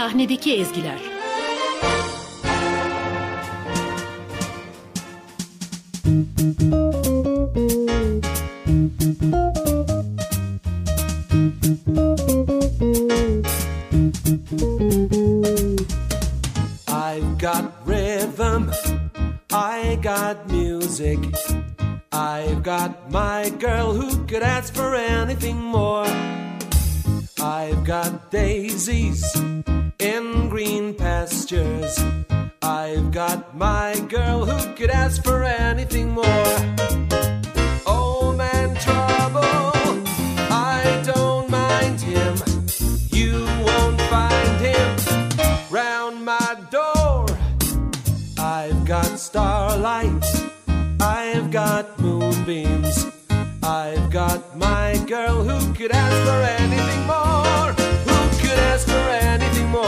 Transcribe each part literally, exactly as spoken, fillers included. Sahnedeki ezgiler. I've got rhythm, I got music, I've got my girl who could ask for anything more. I've got daisies in green pastures, I've got my girl who could ask for anything more. Old man Trouble, I don't mind him, you won't find him round my door. I've got starlight, I've got moonbeams, I've got my girl who could ask for anything more, who could ask for anything more.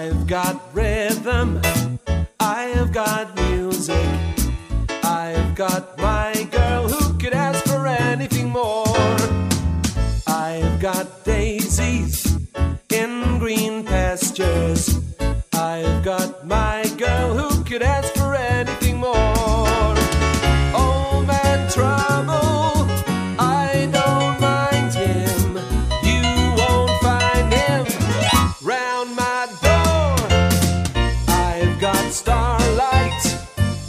I've got rhythm, I've got music, I've got my girl who could ask for anything more. I've got daisies in green pastures, I've got my girl who could ask for anything more. Trouble, I don't mind him, you won't find him round my door. I've got starlight,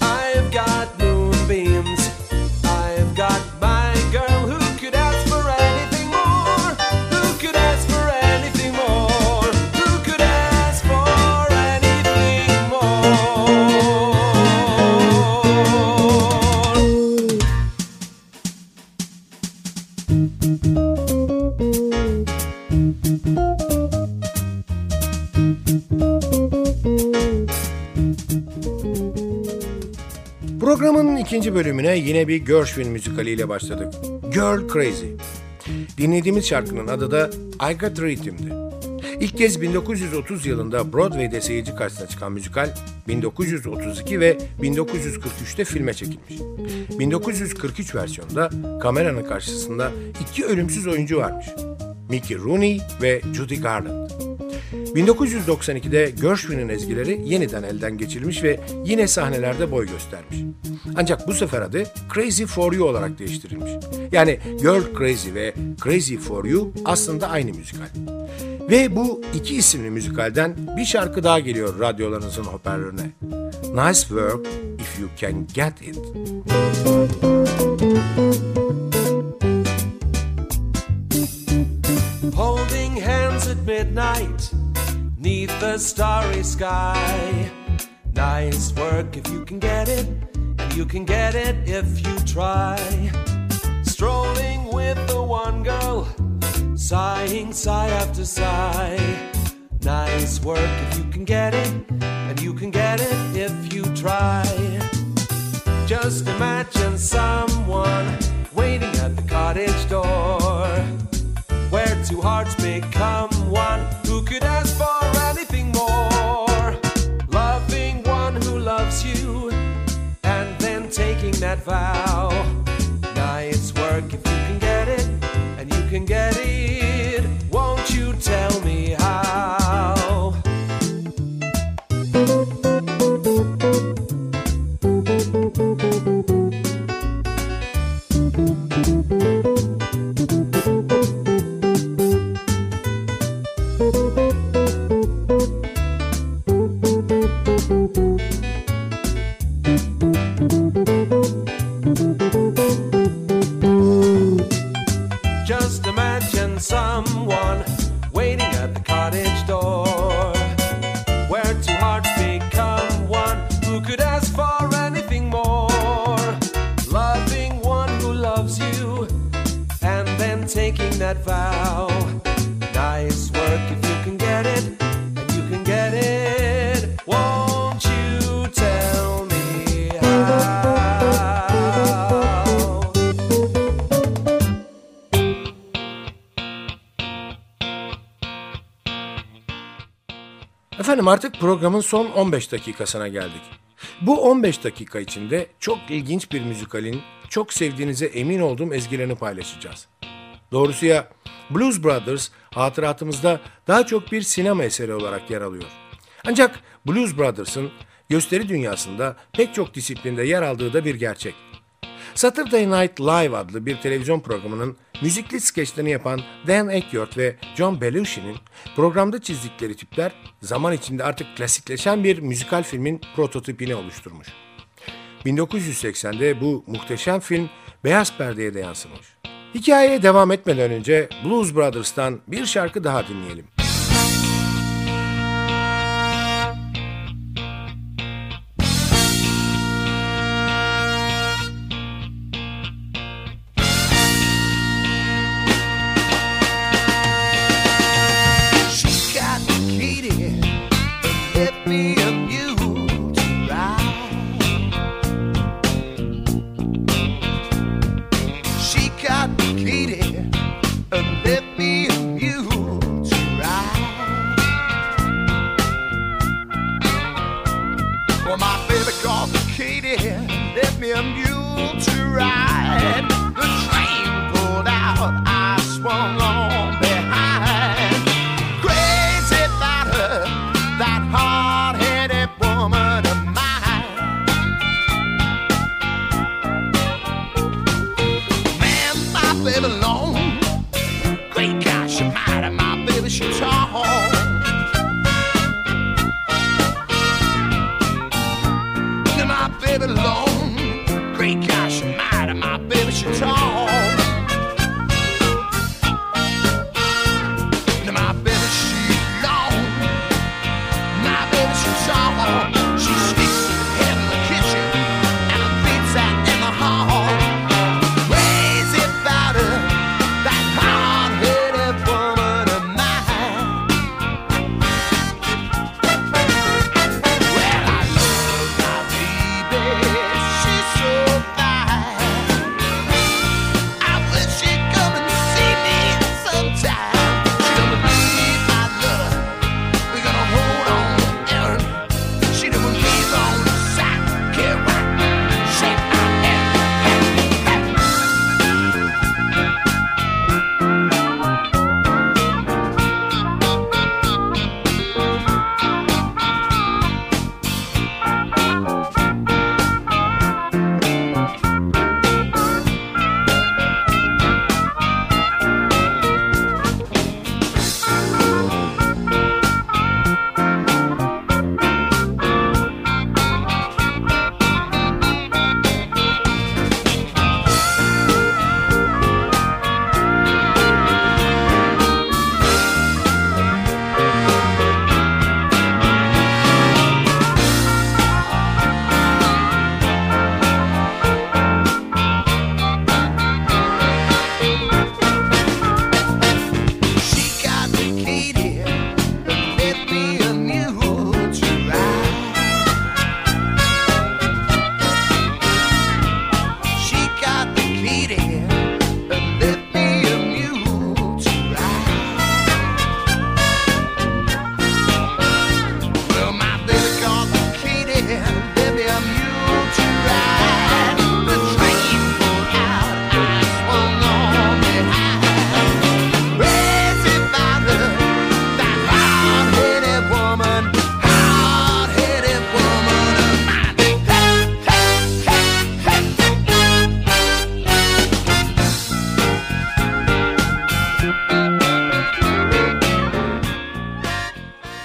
I've got moonbeams, I've got my girl who could ask for anything more, who could ask for anything more, who could ask for anything more. Programın ikinci bölümüne yine bir Gershwin müzikaliyle başladık. Girl Crazy. Dinlediğimiz şarkının adı da I Got Rhythm'di. İlk kez bin dokuz yüz otuz yılında Broadway'de seyirci karşısına çıkan müzikal bin dokuz yüz otuz iki ve bin dokuz yüz kırk üçte filme çekilmiş. bin dokuz yüz kırk üç versiyonunda kameranın karşısında iki ölümsüz oyuncu varmış. Mickey Rooney ve Judy Garland. bin dokuz yüz doksan ikide Gershwin'in ezgileri yeniden elden geçirilmiş ve yine sahnelerde boy göstermiş. Ancak bu sefer adı Crazy for You olarak değiştirilmiş. Yani Girl Crazy ve Crazy for You aslında aynı müzikal. Ve bu iki isimli müzikalden bir şarkı daha geliyor radyolarınızın hoparlörüne. Nice work if you can get it. Holding hands at midnight, neath the starry sky. Nice work if you can get it, and you can get it if you try. Strolling with the one girl, sighing sigh after sigh. Nice work if you can get it, and you can get it if you try. Just imagine someone waiting at the cottage door, where two hearts become one, who could ask for anything more. Loving one who loves you, and then taking that vow. Nice work if you can get it, and you can get it, won't you tell me how? Efendim artık programın son on beş dakikasına geldik. Bu on beş dakika içinde çok ilginç bir müzikalin çok sevdiğinize emin olduğum ezgilerini paylaşacağız. Doğrusu ya Blues Brothers hatıratımızda daha çok bir sinema eseri olarak yer alıyor. Ancak Blues Brothers'ın gösteri dünyasında pek çok disiplinde yer aldığı da bir gerçek. Saturday Night Live adlı bir televizyon programının müzikli skeçlerini yapan Dan Aykroyd ve John Belushi'nin programda çizdikleri tipler zaman içinde artık klasikleşen bir müzikal filmin prototipini oluşturmuş. bin dokuz yüz seksende bu muhteşem film beyaz perdeye de yansımış. Hikayeye devam etmeden önce Blues Brothers'tan bir şarkı daha dinleyelim.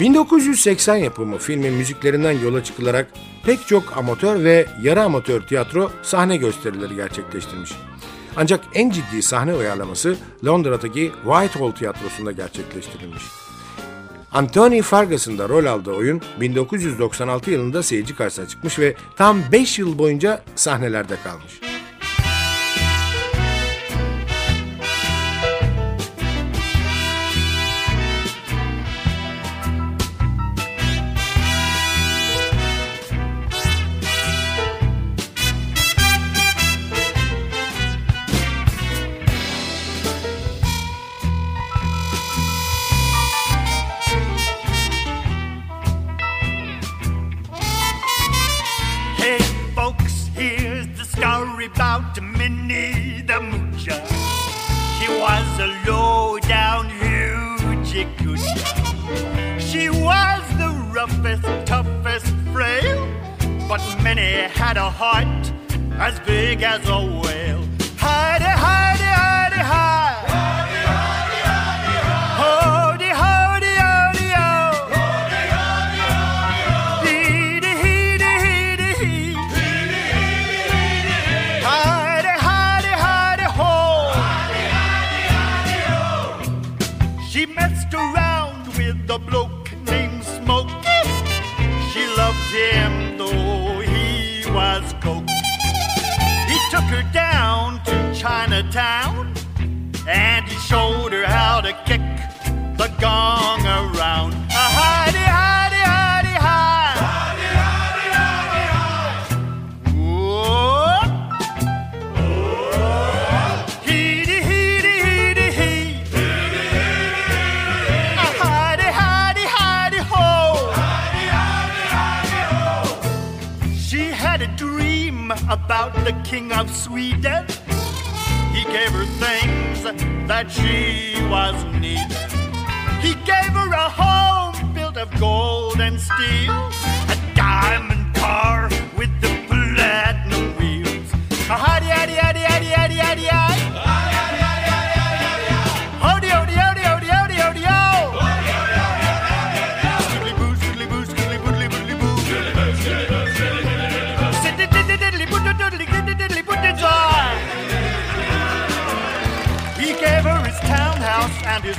bin dokuz yüz seksen yapımı filmin müziklerinden yola çıkılarak pek çok amatör ve yarı amatör tiyatro sahne gösterileri gerçekleştirmiş. Ancak en ciddi sahne uyarlaması Londra'daki Whitehall tiyatrosunda gerçekleştirilmiş. Anthony Fargus'ın da rol aldığı oyun bin dokuz yüz doksan altı yılında seyirci karşısına çıkmış ve tam beş yıl boyunca sahnelerde kalmış. About Minnie the Moocher. She was a low-down hoochie coochie. She was the roughest, toughest frail, but many had a heart as big as a whale. Hidey, hidey, hidey, hidey. A bloke named Smokey. She loved him though he was coke. He took her down to Chinatown and he showed her how to kick the gong around. A hidey, hidey, hidey, hidey. Hidey, hidey, hidey, hidey. Whoa. Whoa. Heedy, heedy, heedy, hee. Heedy, heedy, heedy, hee. About the king of Sweden, he gave her things that she was needed. He gave her a home built of gold and steel, a diamond car with the platinum wheels. A hidey, hidey, hidey, hidey, hidey, hidey. And his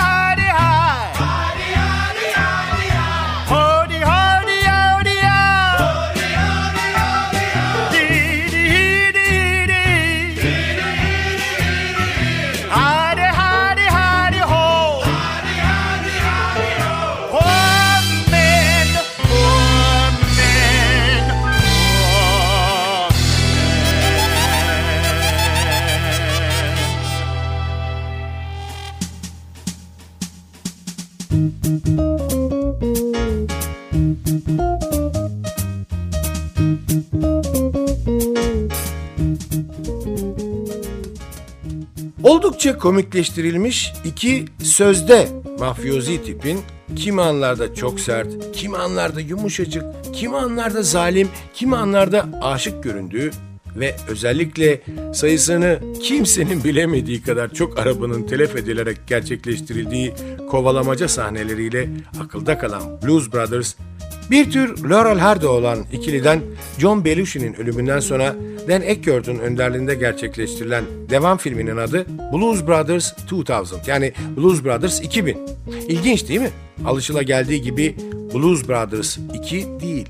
hidey, hidey. Hidey, hidey, hidey, hidey. Hodie, hodie, hodie, hodie. Hodie, hodie, hodie, hodie. Oldukça komikleştirilmiş iki sözde mafyozi tipin kimi anlarda çok sert, kimi anlarda yumuşacık, kimi anlarda zalim, kimi anlarda aşık göründüğü ve özellikle sayısını kimsenin bilemediği kadar çok arabanın telef edilerek gerçekleştirildiği kovalamaca sahneleriyle akılda kalan Blues Brothers, bir tür Laurel Hardy olan ikiliden John Belushi'nin ölümünden sonra Dan Aykroyd'un önderliğinde gerçekleştirilen devam filminin adı Blues Brothers iki bin yani Blues Brothers iki bin. İlginç değil mi? Alışılageldiği gibi Blues Brothers iki değil.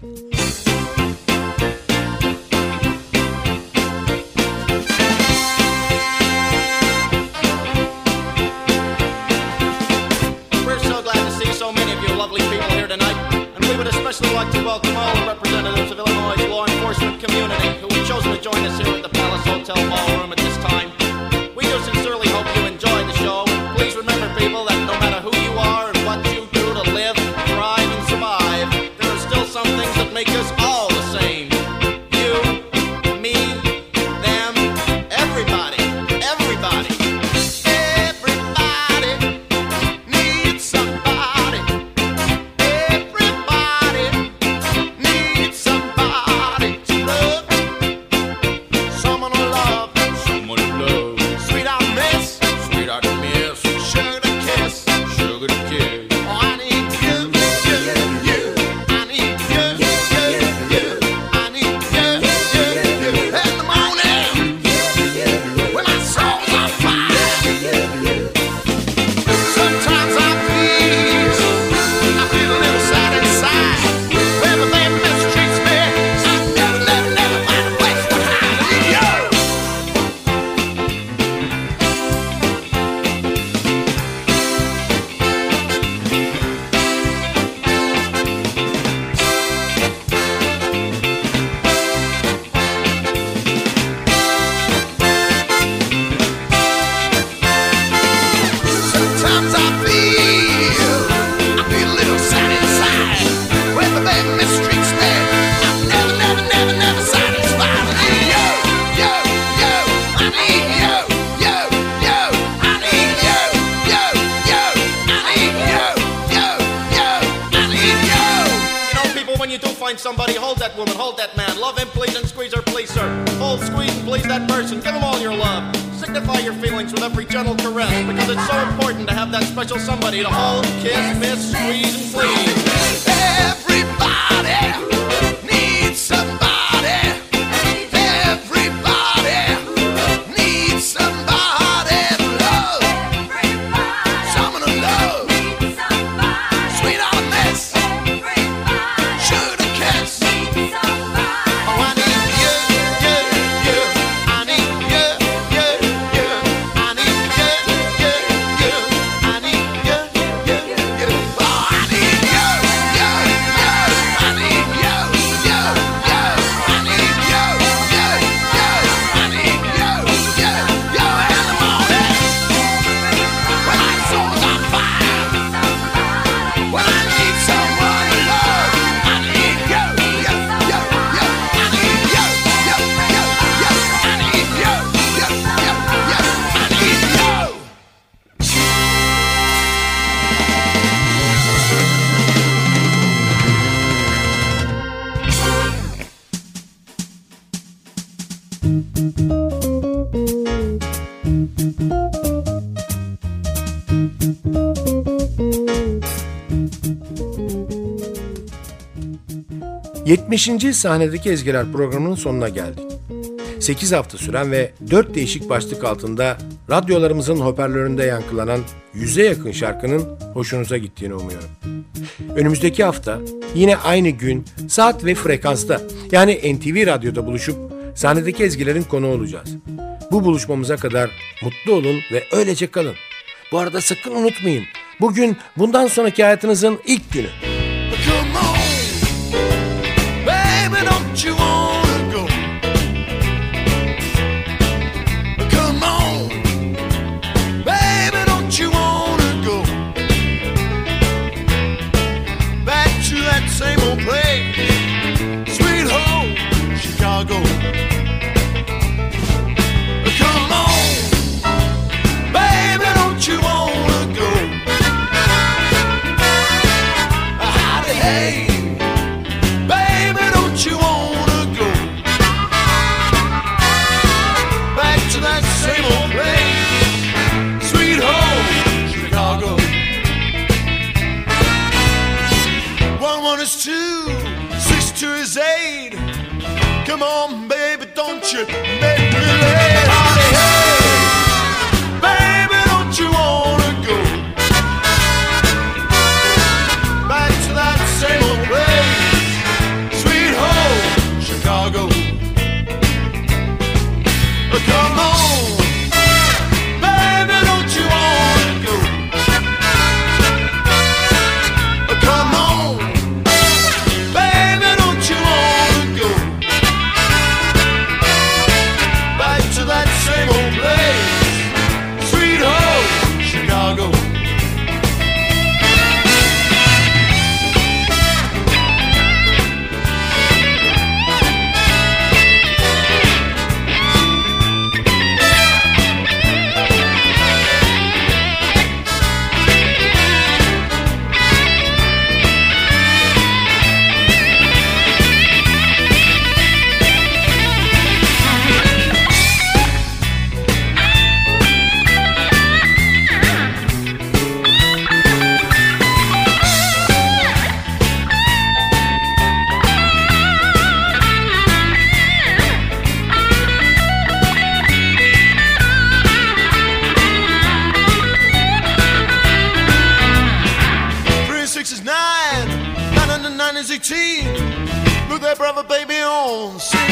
Love him, please, and squeeze her, please, sir. Hold, squeeze, and please that person. Give him all your love. Signify your feelings with every gentle caress, because it's so important to have that special somebody to hold, kiss, miss, squeeze, and please. Everybody needs somebody. Everybody needs somebody. yetmişinci sahnedeki ezgiler programının sonuna geldik. sekiz hafta süren ve dört değişik başlık altında radyolarımızın hoparlöründe yankılanan yüze yakın şarkının hoşunuza gittiğini umuyorum. Önümüzdeki hafta yine aynı gün, saat ve frekansta, yani N T V Radyo'da buluşup sahnedeki ezgilerin konuğu olacağız. Bu buluşmamıza kadar mutlu olun ve öylece kalın. Bu arada sakın unutmayın, bugün bundan sonraki hayatınızın ilk günü. You wanna go? Come on, baby, don't you wanna go back to that same old place, sweet home, Chicago? Come on, baby, don't you wanna go? Howdy, hey. Two, six, two is eight. Come on, baby, don't you make me late. Howdy, hey, baby, don't you wanna go back to that same old place, sweet home, Chicago? Come on, baby, don't you wanna go? Come on, eighteen, move that brother baby on.